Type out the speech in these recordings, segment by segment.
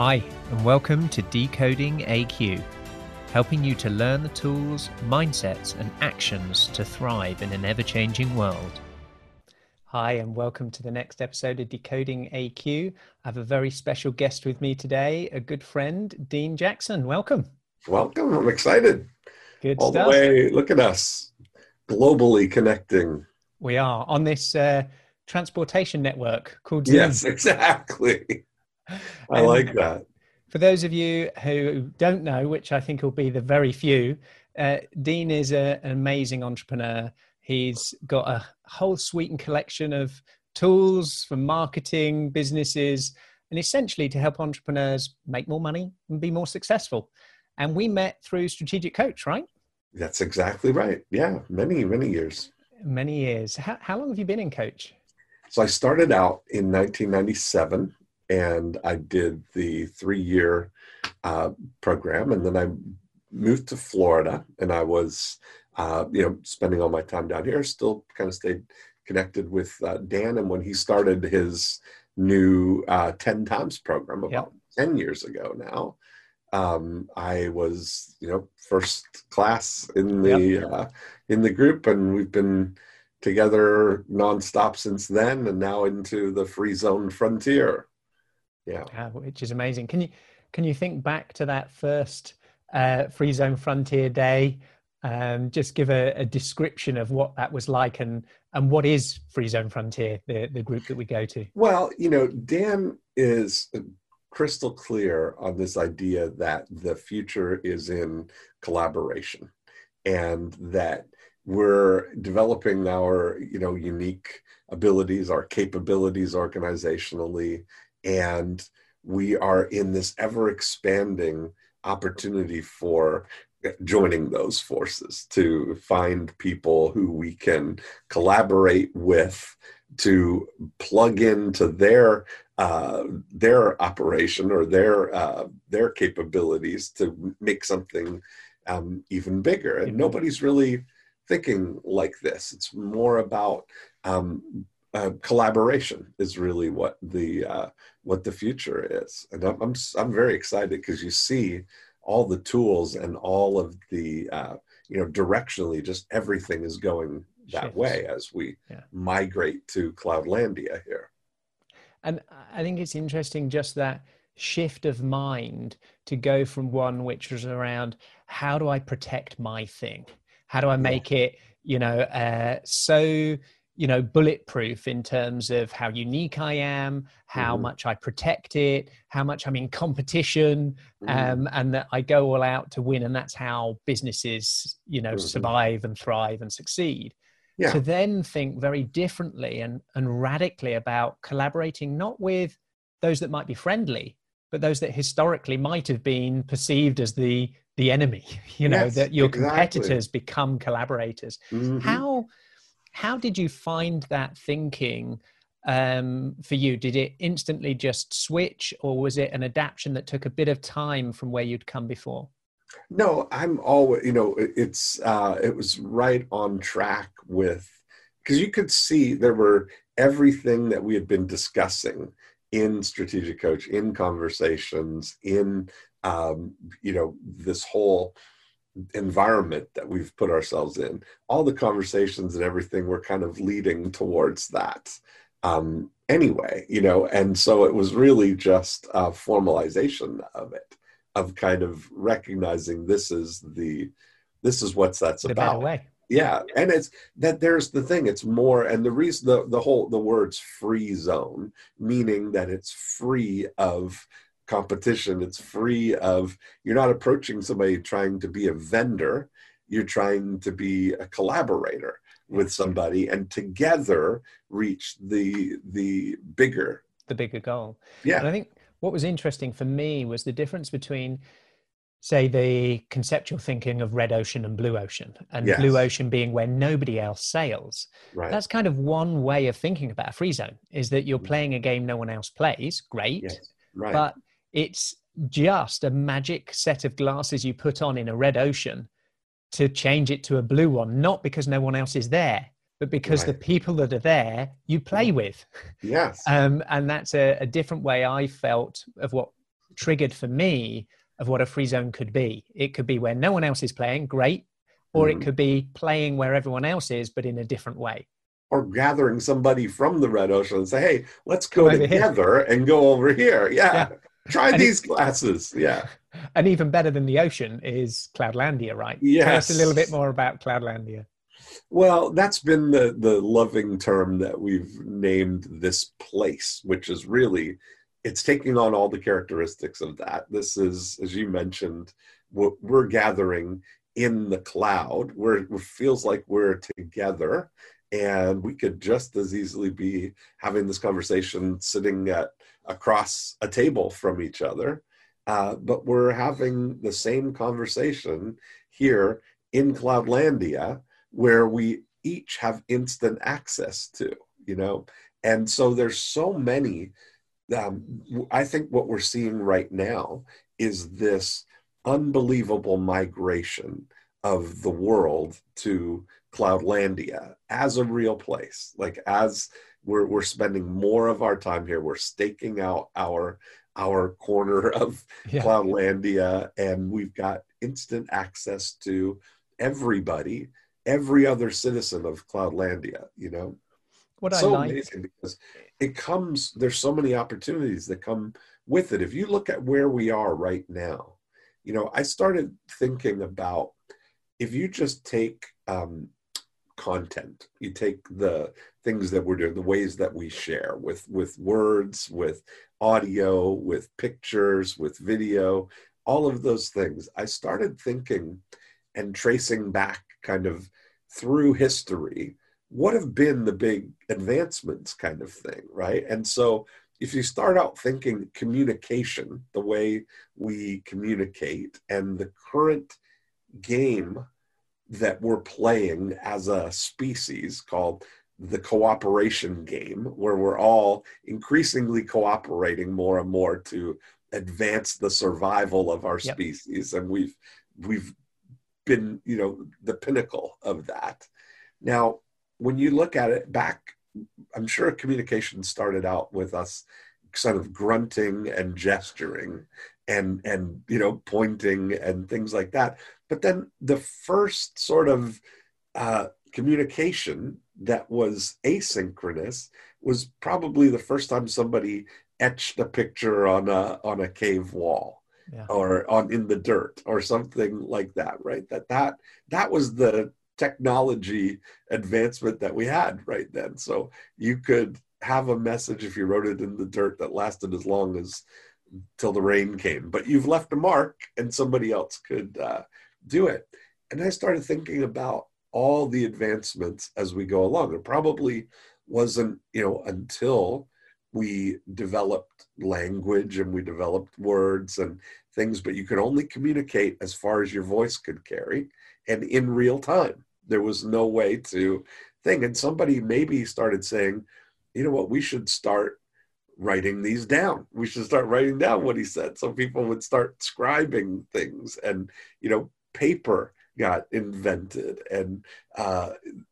Hi, and welcome to Decoding AQ, helping you to learn the tools, mindsets, and actions to thrive in an ever-changing world. Hi, and welcome to the next episode of Decoding AQ. I have a very special guest with me today, a good friend, Dean Jackson. Welcome. Welcome. I'm excited. Good stuff. All the way, look at us, globally connecting. We are on this transportation network called Zoom. Yes, exactly. I like that. For those of you who don't know, which I think will be the very few, Dean is an amazing entrepreneur. He's got a whole suite and collection of tools for marketing, businesses, and essentially to help entrepreneurs make more money and be more successful. And we met through Strategic Coach, right? That's exactly right. Yeah, many, many years. Many years. How long have you been in coach? So I started out in 1997. And I did the 3-year program, and then I moved to Florida, and I was, spending all my time down here. Still kind of stayed connected with Dan, and when he started his new 10 Times program about 10 years ago now, I was, first class in the in the group, and we've been together nonstop since then, and now into the Free Zone Frontier. Yeah, which is amazing. Can you think back to that first Free Zone Frontier day? Just give a description of what that was like, and what is Free Zone Frontier, the group that we go to? Well, Dan is crystal clear on this idea that the future is in collaboration, and that we're developing our unique abilities, our capabilities organizationally. And we are in this ever-expanding opportunity for joining those forces to find people who we can collaborate with to plug into their operation or their capabilities to make something even bigger. And nobody's really thinking like this. It's more about collaboration is really what the future is, and I'm very excited because you see all the tools and all of the directionally, just everything is going that way as we migrate to Cloudlandia here. And I think it's interesting just that shift of mind to go from one which was around how do I protect my thing, how do I make it so bulletproof in terms of how unique I am, how much I protect it, how much I'm in competition, and that I go all out to win. And that's how businesses, survive and thrive and succeed. Yeah. To then think very differently and radically about collaborating, not with those that might be friendly, but those that historically might have been perceived as the enemy, that your competitors become collaborators. Mm-hmm. How did you find that thinking for you? Did it instantly just switch, or was it an adaptation that took a bit of time from where you'd come before? No, I'm always, it was right on track with, because you could see there were everything that we had been discussing in Strategic Coach, in conversations, in, this whole environment that we've put ourselves in. All the conversations and everything were kind of leading towards that anyway, and so it was really just a formalization of it, of kind of recognizing this is what's that's the about. Yeah. And it's that there's the thing, it's more, and the reason the word's free zone, meaning that it's free of competition. It's free of, you're not approaching somebody trying to be a vendor, you're trying to be a collaborator with somebody and together reach the bigger goal. Yeah. And I think what was interesting for me was the difference between, say, the conceptual thinking of red ocean and blue ocean, and blue ocean being where nobody else sails. Right. That's kind of one way of thinking about a free zone, is that you're playing a game no one else plays. Great. Yes. Right. But it's just a magic set of glasses you put on in a red ocean to change it to a blue one, not because no one else is there, but because the people that are there you play with. Yes. And that's a different way I felt of what triggered for me of what a free zone could be. It could be where no one else is playing, great. Or it could be playing where everyone else is, but in a different way. Or gathering somebody from the Red Ocean and say, hey, let's go together and go over here. Yeah. Try these classes. Yeah. And even better than the ocean is Cloudlandia, right? Yes. Tell us a little bit more about Cloudlandia. Well, that's been the loving term that we've named this place, which is really, it's taking on all the characteristics of that. This is, as you mentioned, we're gathering in the cloud, where it feels like we're together, and we could just as easily be having this conversation sitting across a table from each other, but we're having the same conversation here in Cloudlandia, where we each have instant access to, and so there's so many. I think what we're seeing right now is this unbelievable migration of the world to Cloudlandia as a real place. Like, as we're spending more of our time here, we're staking out our corner of Cloudlandia, and we've got instant access to everybody, every other citizen of Cloudlandia, Amazing, because it comes, there's so many opportunities that come with it. If you look at where we are right now, I started thinking about, if you just take content, you take the things that we're doing, the ways that we share with words, with audio, with pictures, with video, all of those things. I started thinking and tracing back kind of through history, what have been the big advancements kind of thing, right? And so if you start out thinking communication, the way we communicate and the current game that we're playing as a species called the cooperation game, where we're all increasingly cooperating more and more to advance the survival of our species. And we've been, the pinnacle of that. Now, when you look at it back, I'm sure communication started out with us sort of grunting and gesturing and pointing and things like that. But then the first sort of communication that was asynchronous was probably the first time somebody etched a picture on a cave wall or in the dirt or something like that, right? That was the technology advancement that we had right then. So you could have a message, if you wrote it in the dirt, that lasted as long as till the rain came, but you've left a mark and somebody else could do it. And I started thinking about all the advancements as we go along. It probably wasn't, until we developed language and we developed words and things, but you could only communicate as far as your voice could carry and in real time. There was no way to think. And somebody maybe started saying, we should start writing these down. We should start writing down what he said. So people would start scribing things, and, paper got invented. And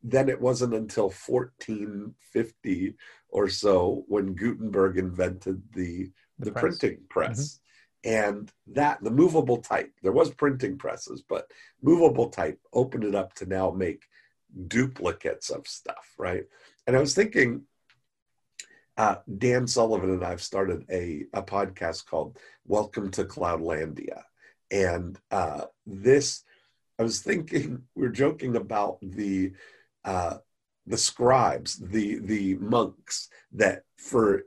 then it wasn't until 1450 or so when Gutenberg invented the printing press. Mm-hmm. And that, the movable type, there was printing presses, but movable type opened it up to now make duplicates of stuff, right? And I was thinking, Dan Sullivan and I have started a podcast called Welcome to Cloudlandia. And I was thinking, we were joking about the scribes, the monks that for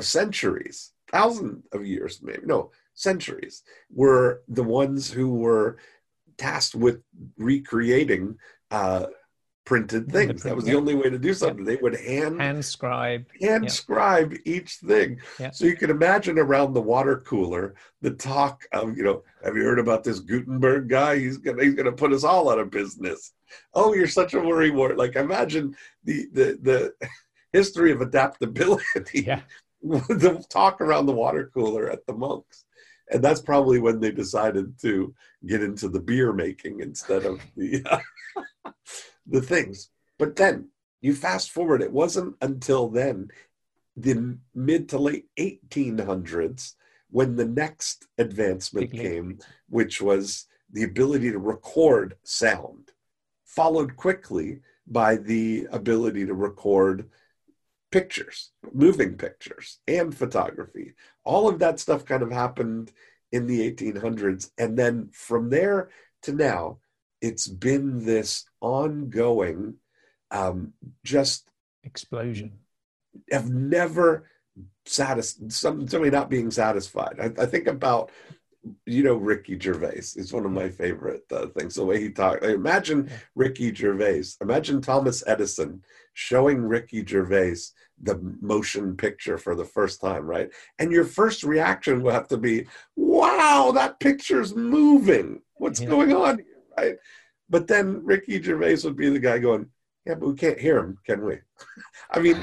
centuries, thousands of years, centuries, were the ones who were tasked with recreating printed things. That was the only way to do something. They would hand scribe each thing. So you can imagine around the water cooler the talk of, have you heard about this Gutenberg guy? He's gonna put us all out of business. Oh, you're such a worrywart. Like, imagine the history of adaptability. The talk around the water cooler at the monks. And that's probably when they decided to get into the beer making instead of the things. But then you fast forward, it wasn't until then, the mid to late 1800s, when the next advancement came, which was the ability to record sound, followed quickly by the ability to record pictures, moving pictures, and photography. All of that stuff kind of happened in the 1800s. And then from there to now, it's been this ongoing just explosion. I've never satisfied, somebody not being satisfied. I think about, you know, Ricky Gervais is one of my favorite things, the way he talks. Imagine Ricky Gervais, imagine Thomas Edison showing Ricky Gervais the motion picture for the first time, right? And your first reaction will have to be, wow, that picture's moving. What's going on here, right? But then Ricky Gervais would be the guy going, yeah, but we can't hear him, can we? I mean...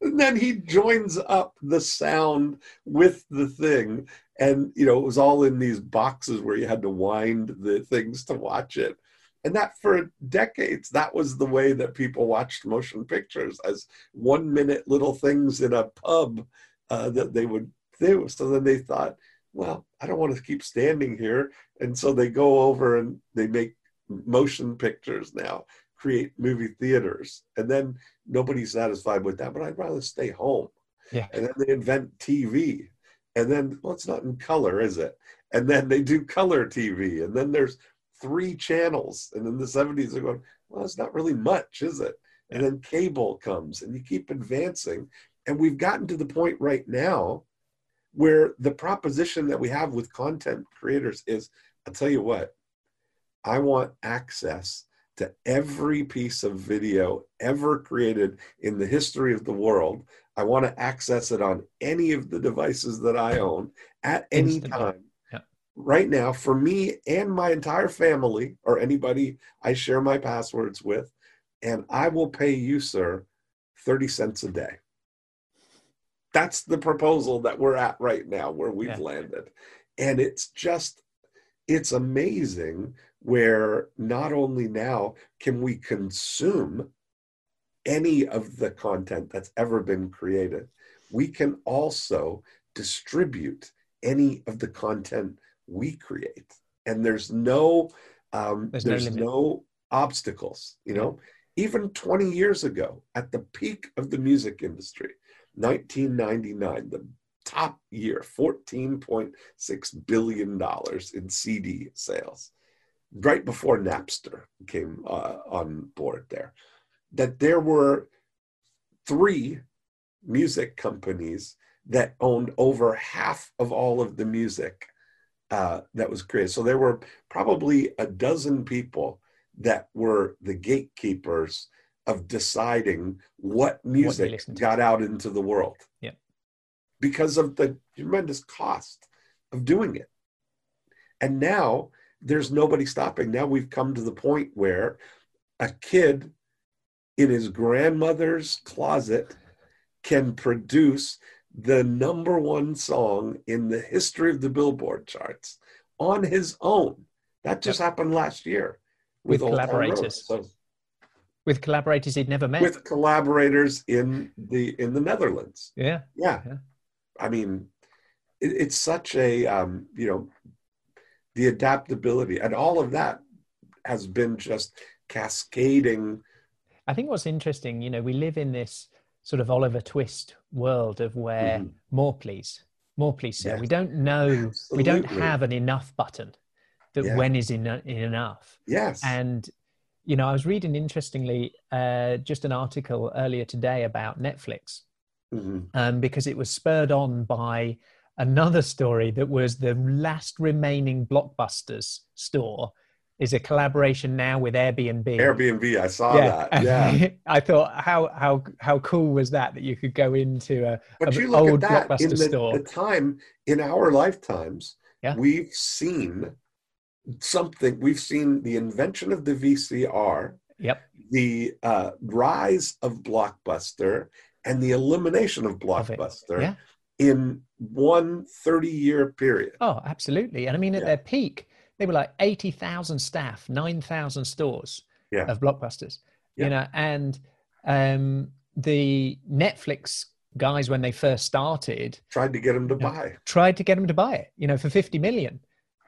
And then he joins up the sound with the thing. And, you know, it was all in these boxes where you had to wind the things to watch it. And that for decades, that was the way that people watched motion pictures, as 1 minute little things in a pub that they would do. So then they thought, well, I don't want to keep standing here. And so they go over and they make motion pictures now, create movie theaters, and then nobody's satisfied with that, but I'd rather stay home. Yeah. And then they invent TV, and then, well, it's not in color, is it? And then they do color TV, and then there's 3 channels, and in the 70s they're going, well, it's not really much, is it? And then cable comes, and you keep advancing, and we've gotten to the point right now where the proposition that we have with content creators is, I'll tell you what, I want access to every piece of video ever created in the history of the world. I want to access it on any of the devices that I own at any time, right now, for me and my entire family or anybody I share my passwords with. And I will pay you, sir, 30 cents a day. That's the proposal that we're at right now, where we've landed. And it's just, it's amazing where not only now can we consume any of the content that's ever been created, we can also distribute any of the content we create. And there's no obstacles, you know? Even 20 years ago, at the peak of the music industry, 1999, the top year, $14.6 billion in CD sales, right before Napster came on board there, that there were 3 music companies that owned over half of all of the music that was created. So there were probably a dozen people that were the gatekeepers of deciding what music got out into the world. Yeah. Because of the tremendous cost of doing it. And now there's nobody stopping. Now we've come to the point where a kid in his grandmother's closet can produce the #1 song in the history of the Billboard charts on his own. That just happened last year. With collaborators. With collaborators he'd never met. With collaborators in the Netherlands. Yeah. Yeah. Yeah. I mean, it's such a, you know, the adaptability and all of that has been just cascading. I think what's interesting, you know, we live in this sort of Oliver Twist world of where more please, sir. Yes. We don't know, we don't have an enough button that when is enough. Yes. And, you know, I was reading interestingly, just an article earlier today about Netflix because it was spurred on by another story that was the last remaining Blockbusters store is a collaboration now with Airbnb. Airbnb, I saw that. Yeah, I thought how cool was that you could go into an old Blockbuster store. At the time in our lifetimes, we've seen something. We've seen the invention of the VCR, the rise of Blockbuster, and the elimination of Blockbuster. In one 30-year period. Oh, absolutely. And I mean, at their peak, they were like 80,000 staff, 9,000 stores of Blockbusters, you know, and the Netflix guys when they first started. Tried to get them to buy it, for 50 million.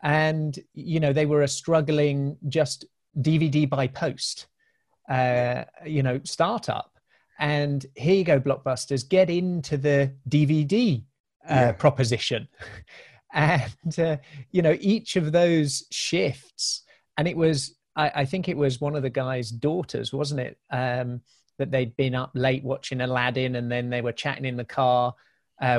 And, they were a struggling just DVD by post, startup. And here you go, Blockbusters, get into the DVD proposition. And, each of those shifts, and it was, I think it was one of the guy's daughters, wasn't it? That they'd been up late watching Aladdin, and then they were chatting in the car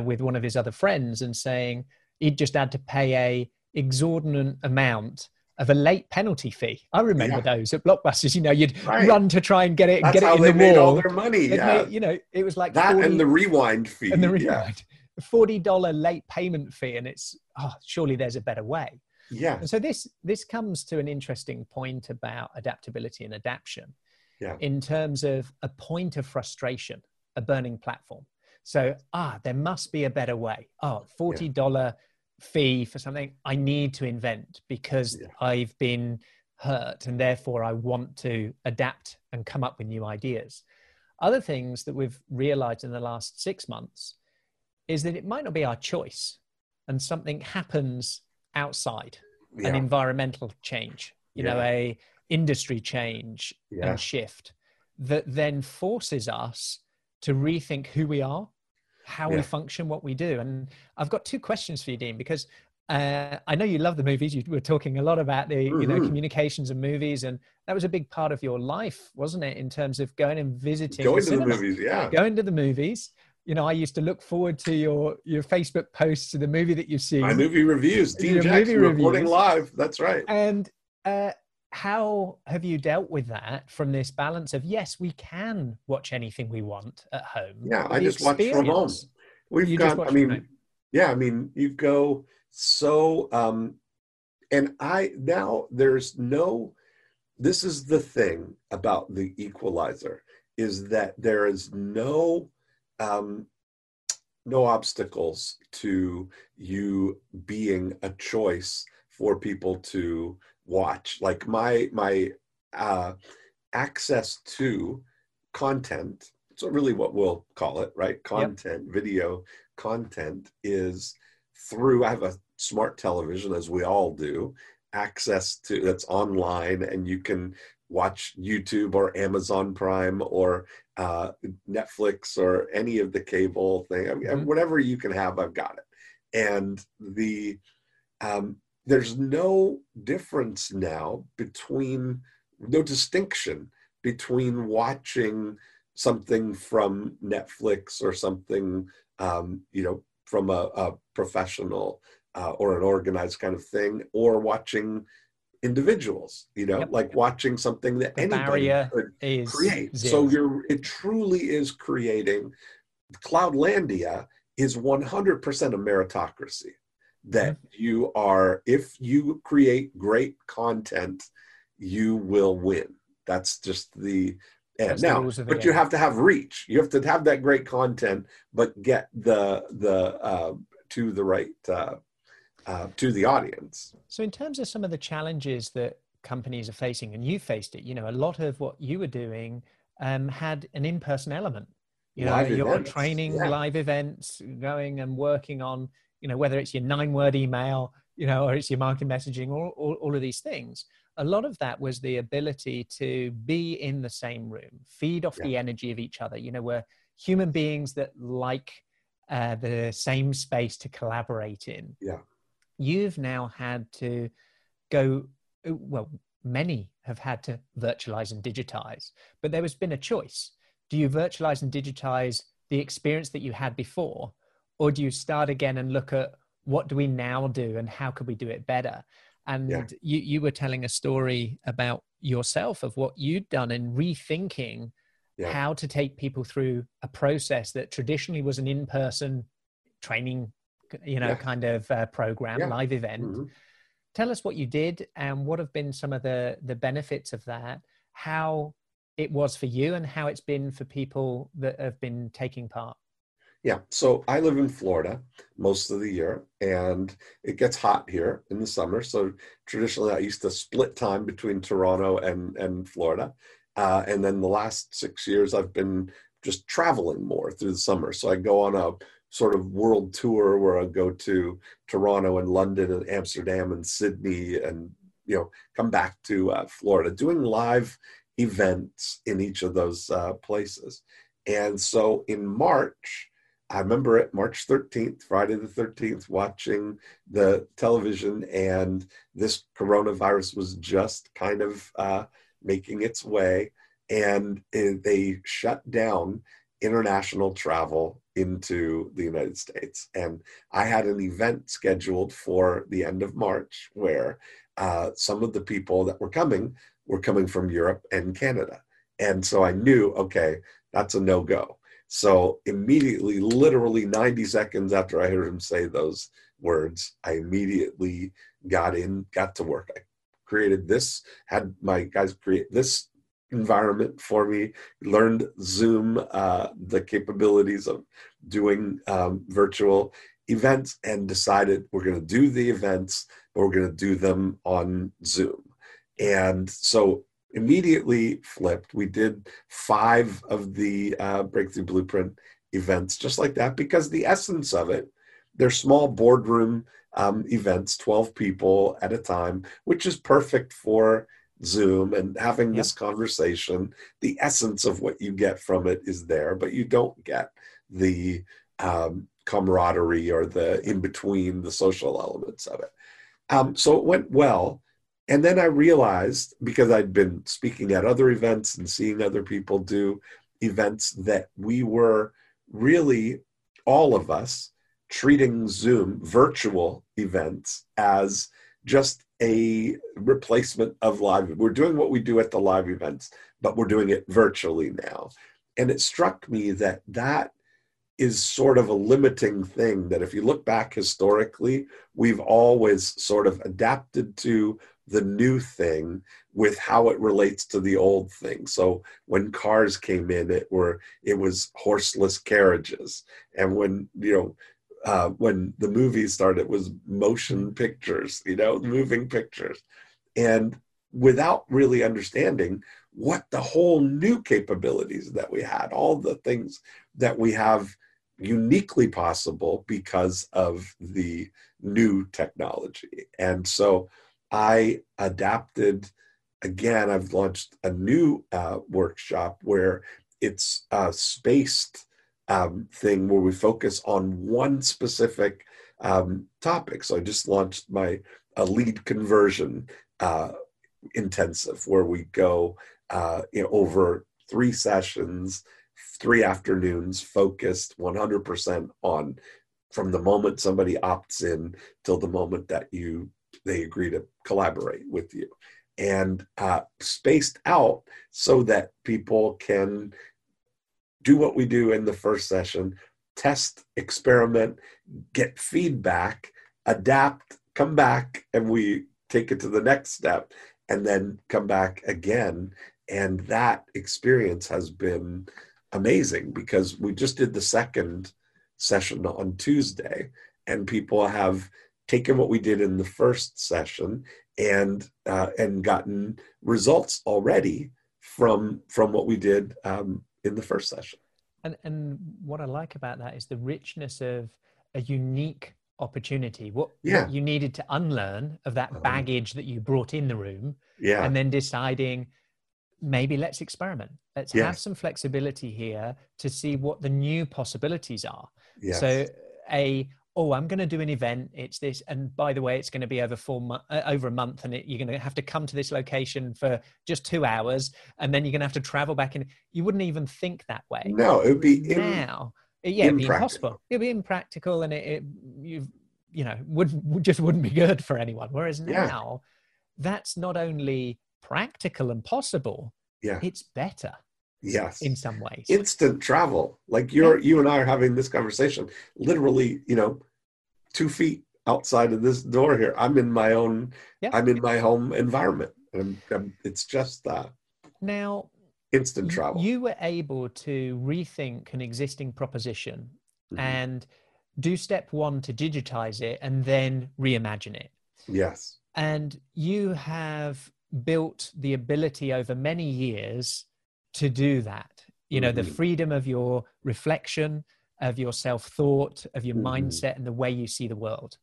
with one of his other friends and saying he'd just had to pay a exorbitant amount of a late penalty fee. I remember those at Blockbusters, you'd run to try and get it. That's get it how in they the made wall. All their money. Yeah. Made, it was like that 40, and the rewind fee. And the rewind. The $40 late payment fee. And it's, surely there's a better way. Yeah. And so this comes to an interesting point about adaptability and adaption in terms of a point of frustration, a burning platform. So, there must be a better way. $40 fee for something I need to invent because I've been hurt, and therefore I want to adapt and come up with new ideas. Other things that we've realized in the last 6 months is that it might not be our choice, and something happens outside, an environmental change, a industry change and shift that then forces us to rethink who we are, how we function, what we do. And I've got two questions for you, Dean, because I know you love the movies. You were talking a lot about the communications and movies, and that was a big part of your life, wasn't it? In terms of going and visiting, going to the movies. I used to look forward to your Facebook posts to the movie that you've seen. My movie reviews, Dean Jackson reporting live. That's right. And how have you dealt with that from this balance of, yes, we can watch anything we want at home. Yeah, I just watch from home. We've got, you go so, and I, now there's no, this is the thing about the equalizer, is that there is no obstacles to you being a choice for people to watch. Like my access to content, so really what we'll call it, right? Content, video content is through, I have a smart television, as we all do, access to, that's online, and you can watch YouTube or Amazon Prime or Netflix or any of the cable thing. I mean, whatever you can have, I've got it. And the there's no difference now no distinction between watching something from Netflix or something, from a professional or an organized kind of thing, or watching individuals, watching something that the anybody could create. So it truly is creating. Cloudlandia is 100% a meritocracy, that you are, if you create great content, you will win. That's just the end. Now, but you have to have reach. You have to have that great content, but get the to the right, to the audience. So in terms of some of the challenges that companies are facing, and you faced it, a lot of what you were doing had an in-person element, your training, live events, going and working on, whether it's your 9-word email, or it's your marketing messaging, all of these things. A lot of that was the ability to be in the same room, feed off the energy of each other. We're human beings that like the same space to collaborate in. Yeah. You've now had to go, well, many have had to virtualize and digitize, but there has been a choice. Do you virtualize and digitize the experience that you had before, or do you start again and look at what do we now do and how could we do it better? And you were telling a story about yourself of what you'd done in rethinking how to take people through a process that traditionally was an in-person training kind of program, live event. Tell us what you did and what have been some of the benefits of that, how it was for you and how it's been for people that have been taking part. Yeah, so I live in Florida most of the year, and it gets hot here in the summer. So traditionally I used to split time between Toronto and Florida. And then the last 6 years I've been just traveling more through the summer. So I go on a sort of world tour where I go to Toronto and London and Amsterdam and Sydney and, you know, come back to Florida, doing live events in each of those places. And so in March, I remember it, March 13th, Friday the 13th, watching the television, and this coronavirus was just kind of making its way, and they shut down international travel into the United States. And I had an event scheduled for the end of March where some of the people that were coming from Europe and Canada. And so I knew, okay, that's a no-go. So immediately, literally 90 seconds after I heard him say those words, I immediately got to work. I created this, had my guys create this environment for me, learned Zoom, the capabilities of doing virtual events, and decided we're going to do the events, but we're going to do them on Zoom. And so immediately flipped. We did 5 of the Breakthrough Blueprint events just like that, because the essence of it, they're small boardroom events, 12 people at a time, which is perfect for Zoom and having this conversation. The essence of what you get from it is there, but you don't get the camaraderie or the in-between, the social elements of it. So it went well. And then I realized, because I'd been speaking at other events and seeing other people do events, that we were really, all of us, treating Zoom virtual events as just a replacement of live. We're doing what we do at the live events, but we're doing it virtually now. And it struck me that that is sort of a limiting thing, that if you look back historically, we've always sort of adapted to the new thing with how it relates to the old thing. So when cars came in, it was horseless carriages, and when the movie started, it was motion pictures, moving pictures, and without really understanding what the whole new capabilities that we had, all the things that we have uniquely possible because of the new technology. And so I adapted. Again, I've launched a new workshop where it's a spaced thing where we focus on one specific topic. So I just launched a lead conversion intensive where we go over 3 sessions, 3 afternoons, focused 100% on, from the moment somebody opts in till the moment that they agree to collaborate with you, and spaced out so that people can do what we do in the first session, test, experiment, get feedback, adapt, come back, and we take it to the next step, and then come back again. And that experience has been amazing, because we just did the second session on Tuesday, and people have taken what we did in the first session and gotten results already from what we did in the first session. And what I like about that is the richness of a unique opportunity. What you needed to unlearn of that baggage that you brought in the room, and then deciding, maybe let's experiment. Let's have some flexibility here to see what the new possibilities are. Yes. So I'm going to do an event. It's this, and by the way, it's going to be over a month, and you're going to have to come to this location for just 2 hours, and then you're going to have to travel back. And you wouldn't even think that way. No, it would be it'd be impossible. It'd be impractical, and it wouldn't be good for anyone. Whereas now, that's not only practical and possible, it's better. Yes. In some ways. Instant travel. Like you and I are having this conversation, literally, 2 feet outside of this door here. I'm in my home environment. And it's just that. Now, instant travel. You were able to rethink an existing proposition and do step one to digitize it and then reimagine it. Yes. And you have built the ability over many years to do that. you know, the freedom of your reflection, of your self-thought, of your mindset and the way you see the world.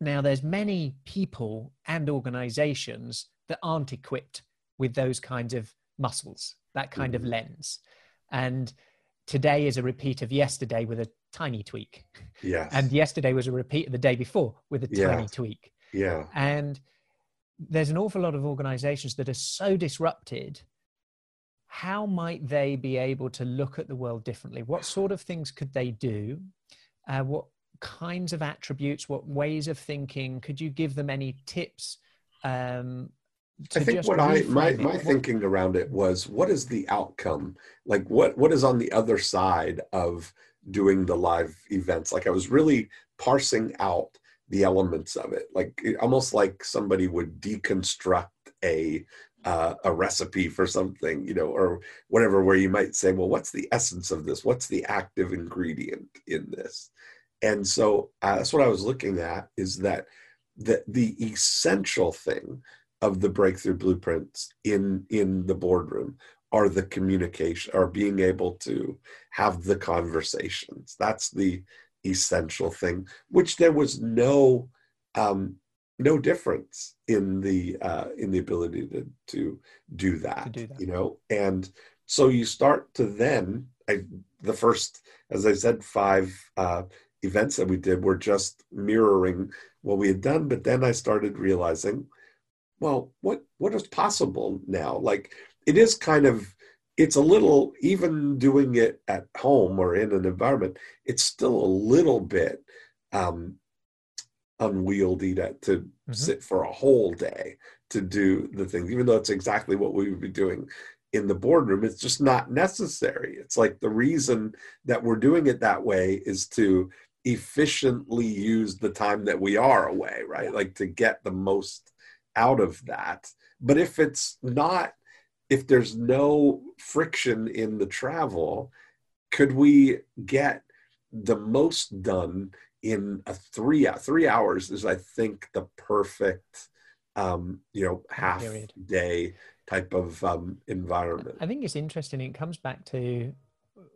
Now, there's many people and organizations that aren't equipped with those kinds of muscles, that kind of lens. And today is a repeat of yesterday with a tiny tweak. And yesterday was a repeat of the day before with a tiny tweak. And there's an awful lot of organizations that are so disrupted. How might they be able to look at the world differently? What sort of things could they do? What kinds of attributes, what ways of thinking? Could you give them any tips? I think what my thinking around it was, what is the outcome? Like what is on the other side of doing the live events? Like I was really parsing out the elements of it, like almost like somebody would deconstruct a recipe for something, you know, or whatever, where you might say, well, what's the essence of this? What's the active ingredient in this? And so that's what I was looking at, is that the essential thing of the breakthrough blueprints in the boardroom are the communication, are being able to have the conversations. That's the essential thing, which there was no difference in the ability to do that, you know? And so you start to then, the first, as I said, 5 events that we did were just mirroring what we had done. But then I started realizing, well, what is possible now? Like it is kind of, it's a little, even doing it at home or in an environment, it's still a little bit unwieldy to sit for a whole day to do the thing, even though it's exactly what we would be doing in the boardroom. It's just not necessary. It's like the reason that we're doing it that way is to efficiently use the time that we are away, right? Like to get the most out of that. But if it's not, if there's no friction in the travel, could we get the most done in a 3 hours is, I think, the perfect, half period. Day type of environment. I think it's interesting. It comes back to,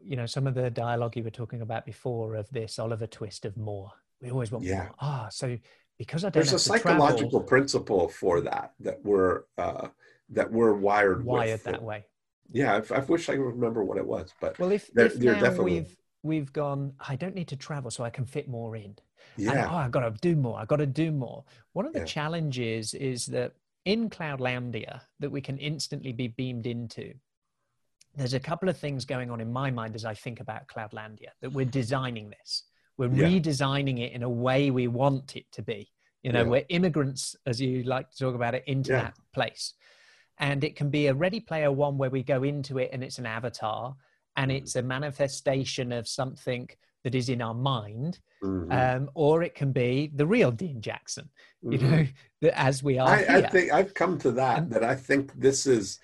you know, some of the dialogue you were talking about before of this Oliver twist of more. We always want more. So because I don't There's a psychological principle for that we're wired that way. Yeah, I wish I could remember what it was, but well, we've gone, I don't need to travel so I can fit more in. Yeah. And, I've got to do more. One of the challenges is that in Cloudlandia that we can instantly be beamed into, there's a couple of things going on in my mind as I think about Cloudlandia, that we're designing this. We're redesigning it in a way we want it to be. You know, we're immigrants, as you like to talk about it, into that place. And it can be a Ready Player One where we go into it and it's an avatar and it's a manifestation of something that is in our mind. Or it can be the real Dean Jackson, you know, as we are here. I think I've come to that I think this is,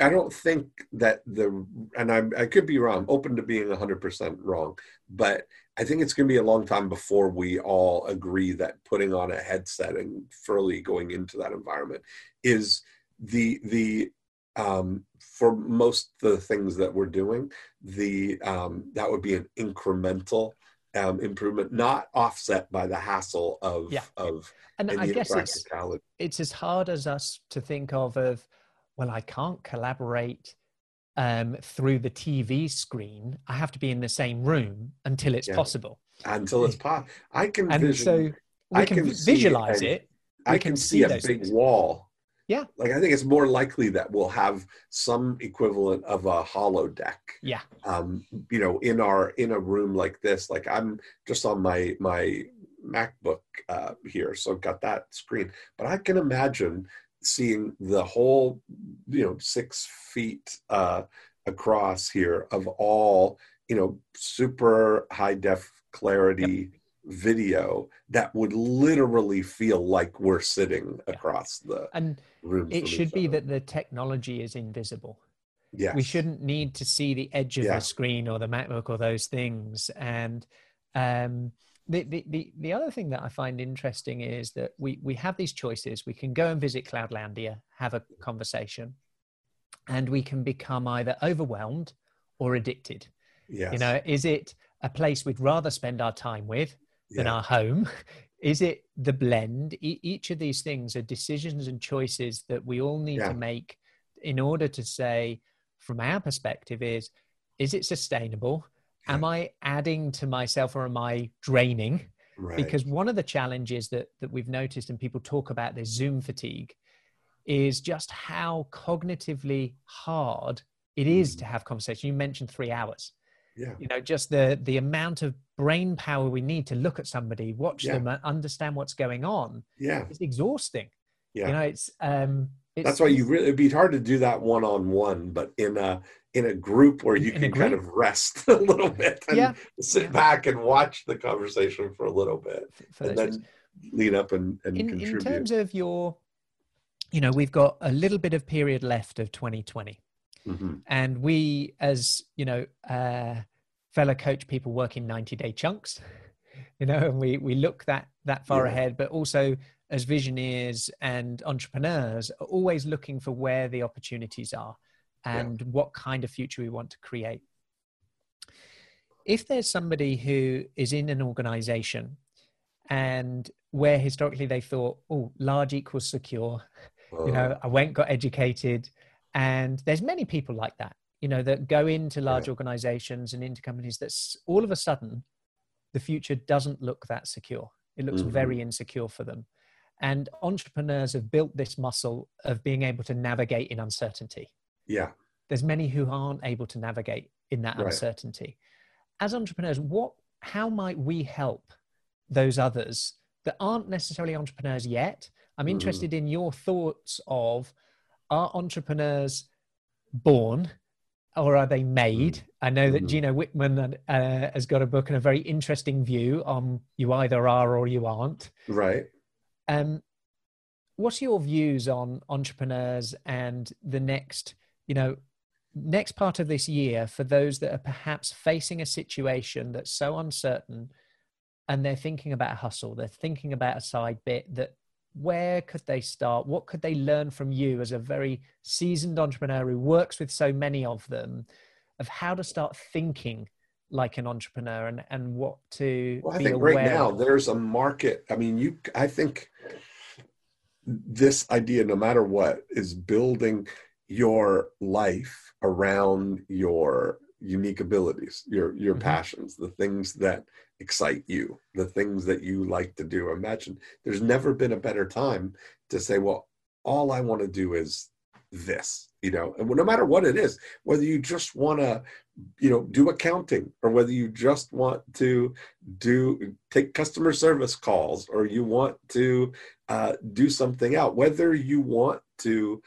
I don't think that I could be wrong, open to being 100% wrong, but I think it's going to be a long time before we all agree that putting on a headset and fully going into that environment is for most of the things that we're doing, that would be an incremental improvement, not offset by the hassle of and I guess it's as hard as us to think of, well, I can't collaborate through the TV screen. I have to be in the same room until it's possible. Until it's possible. Visualize it. I can see a big wall. Yeah. Like I think it's more likely that we'll have some equivalent of a holodeck. Yeah. In a room like this, like I'm just on my MacBook here, so I've got that screen. But I can imagine seeing the whole, 6 feet across here of all, super high def clarity video that would literally feel like we're sitting across the room. It should be that the technology is invisible. Yeah, we shouldn't need to see the edge of the screen or the MacBook or those things. And the other thing that I find interesting is that we have these choices. We can go and visit Cloudlandia, have a conversation, and we can become either overwhelmed or addicted? Yes. You know, is it a place we'd rather spend our time with than our home? Is it the blend? Each of these things are decisions and choices that we all need to make in order to say, from our perspective, is it sustainable? Yeah. Am I adding to myself or am I draining? Right. Because one of the challenges that we've noticed, and people talk about this Zoom fatigue, is just how cognitively hard it is to have conversation. You mentioned 3 hours. Yeah. You know, just the amount of brain power we need to look at somebody, watch them, understand what's going on. Yeah. It's exhausting. Yeah. You know, it's that's why you really, it'd be hard to do that one-on-one, but in a group where you can kind of rest a little bit and sit back and watch the conversation for a little bit and then lead up and contribute. In terms of your, you know, we've got a little bit of period left of 2020. Mm-hmm. And we, as you know, fellow coach people, work in 90-day chunks, you know, and we look that far ahead, but also as visionaries and entrepreneurs are always looking for where the opportunities are and what kind of future we want to create. If there's somebody who is in an organization and where historically they thought, oh, large equals secure, you know, I went, got educated. And there's many people like that, you know, that go into large organizations and into companies that's all of a sudden, the future doesn't look that secure. It looks very insecure for them. And entrepreneurs have built this muscle of being able to navigate in uncertainty. Yeah. There's many who aren't able to navigate in that uncertainty. As entrepreneurs, how might we help those others that aren't necessarily entrepreneurs yet? I'm interested in your thoughts of, are entrepreneurs born or are they made? I know that Gino Wickman has got a book and a very interesting view on you either are or you aren't. Right. What's your views on entrepreneurs and the next part of this year for those that are perhaps facing a situation that's so uncertain and they're thinking about a hustle, they're thinking about a side bit that, where could they start? What could they learn from you as a very seasoned entrepreneur who works with so many of them, of how to start thinking like an entrepreneur and what to be aware of? Well, I think right now there's a market. I mean, I think this idea, no matter what, is building your life around your unique abilities, your passions, the things that excite you, the things that you like to do. Imagine there's never been a better time to say, well, all I want to do is this, you know, and no matter what it is, whether you just want to, you know, do accounting or whether you just want to take customer service calls or you want to do something out, whether you want to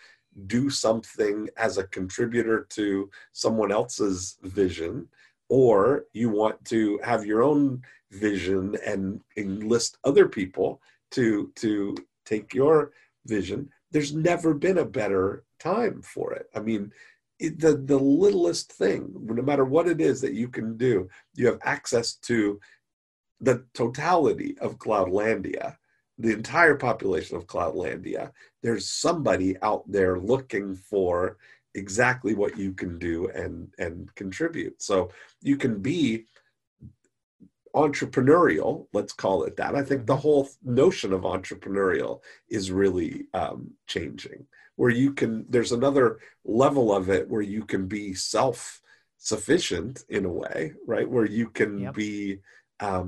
do something as a contributor to someone else's vision, or you want to have your own vision and enlist other people to take your vision. There's never been a better time for it. I mean, the littlest thing, no matter what it is that you can do, you have access to the totality of Cloudlandia, the entire population of Cloudlandia. There's somebody out there looking for exactly what you can do and contribute. So you can be entrepreneurial, let's call it that. I think the whole notion of entrepreneurial is really changing, where there's another level of it where you can be self-sufficient in a way, right? Where you can be, you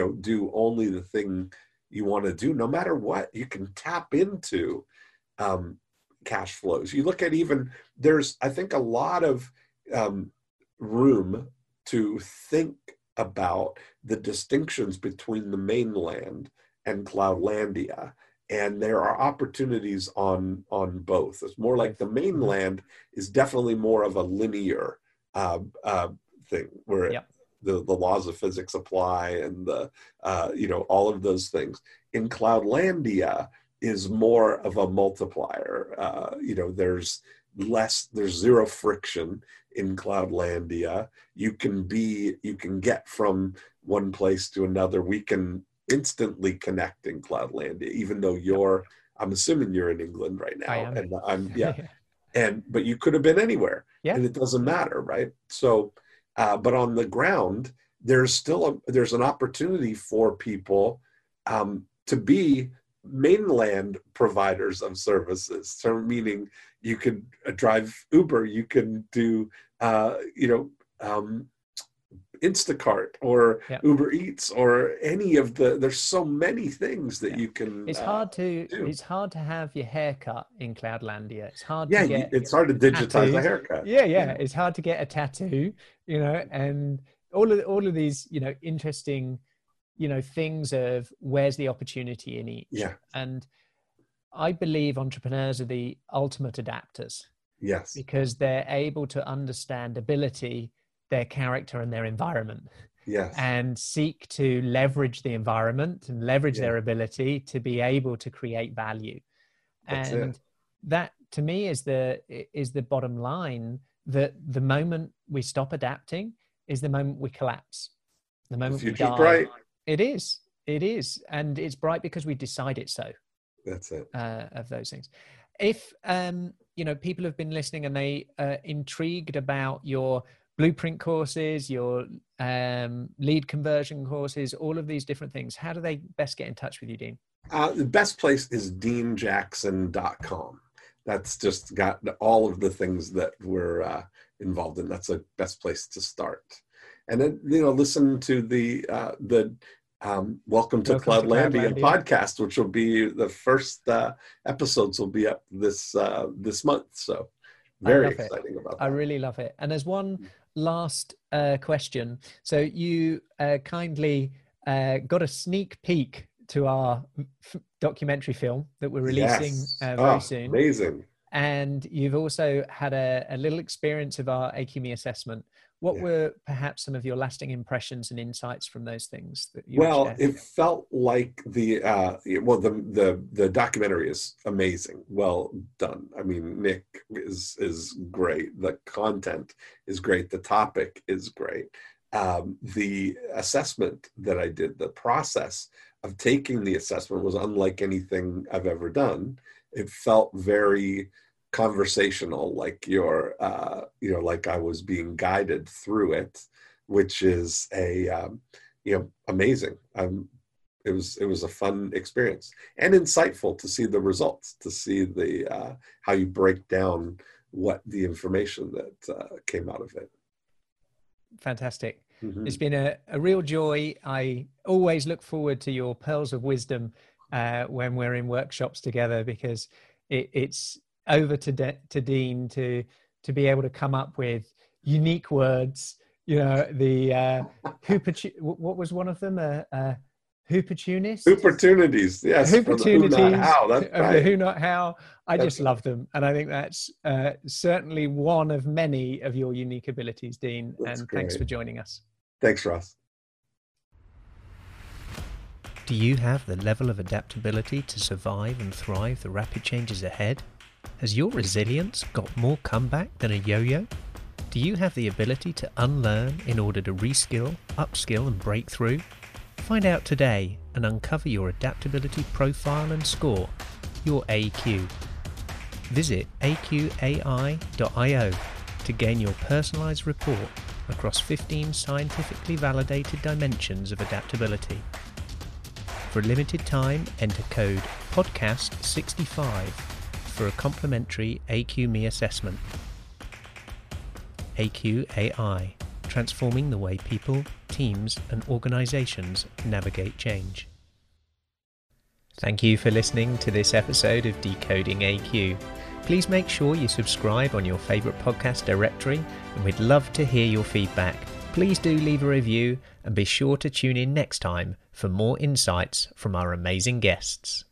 know, do only the thing you want to do, no matter what. You can tap into cash flows. You look at there's, I think, a lot of room to think about the distinctions between the mainland and Cloudlandia. And there are opportunities on both. It's more like the mainland is definitely more of a linear thing where the laws of physics apply and the, you know, all of those things. In Cloudlandia, is more of a multiplier. You know, there's zero friction in Cloudlandia. You can get from one place to another. We can instantly connect in Cloudlandia, even though I'm assuming you're in England right now. I am. And I'm, but you could have been anywhere, and it doesn't matter, right? So, but on the ground, there's still there's an opportunity for people to be mainland providers of services. So, meaning you can drive Uber, you can do Instacart or Uber Eats or any of the, there's so many things that you can do. It's hard to have your haircut in Cloudlandia. It's hard to get, it's hard to digitize a haircut. It's hard to get a tattoo, you know, and all of these, you know, interesting, you know, things of where's the opportunity in each. And I believe entrepreneurs are the ultimate adapters. Yes. Because they're able to understand ability, their character and their environment, and seek to leverage the environment and leverage their ability to be able to create value. That's it. That to me is the bottom line, that the moment we stop adapting is the moment we collapse. The moment we die. Bright. It is. And it's bright because we decide it so. That's it. Of those things. If, you know, people have been listening and they are intrigued about your blueprint courses, your lead conversion courses, all of these different things, how do they best get in touch with you, Dean? The best place is deanjackson.com. That's just got all of the things that we're involved in. That's the best place to start. And then, you know, listen to the Welcome to Cloudlandia podcast, which will be the first episodes will be up this month. So very exciting about that. I really love it. And there's one last question. So you kindly got a sneak peek to our documentary film that we're releasing very soon. Amazing. And you've also had a little experience of our AQME assessment. What were perhaps some of your lasting impressions and insights from those things? It felt like the documentary is amazing. Well done. I mean, Nick is great. The content is great. The topic is great. The assessment that I did, the process of taking the assessment was unlike anything I've ever done. It felt very conversational, like you're, like I was being guided through it, which is amazing. It was a fun experience and insightful to see the results, to see the how you break down what the information that came out of it. Fantastic. Mm-hmm. It's been a real joy. I always look forward to your pearls of wisdom when we're in workshops together, because it's over to Dean to be able to come up with unique words. You know, the what was one of them? Hoopportunists? Opportunities, yes. Hoopportunities. Who not how? That's right. Who not how? I just love them, and I think that's certainly one of many of your unique abilities, Dean. That's great. Thanks for joining us. Thanks, Ross. Do you have the level of adaptability to survive and thrive the rapid changes ahead? Has your resilience got more comeback than a yo-yo? Do you have the ability to unlearn in order to reskill, upskill and break through? Find out today and uncover your adaptability profile and score, your AQ. Visit AQAI.io to gain your personalized report across 15 scientifically validated dimensions of adaptability. For a limited time, enter code PODCAST65 for a complimentary AQME assessment. AQAI, transforming the way people, teams, and organizations navigate change. Thank you for listening to this episode of Decoding AQ. Please make sure you subscribe on your favorite podcast directory, and we'd love to hear your feedback. Please do leave a review, and be sure to tune in next time for more insights from our amazing guests.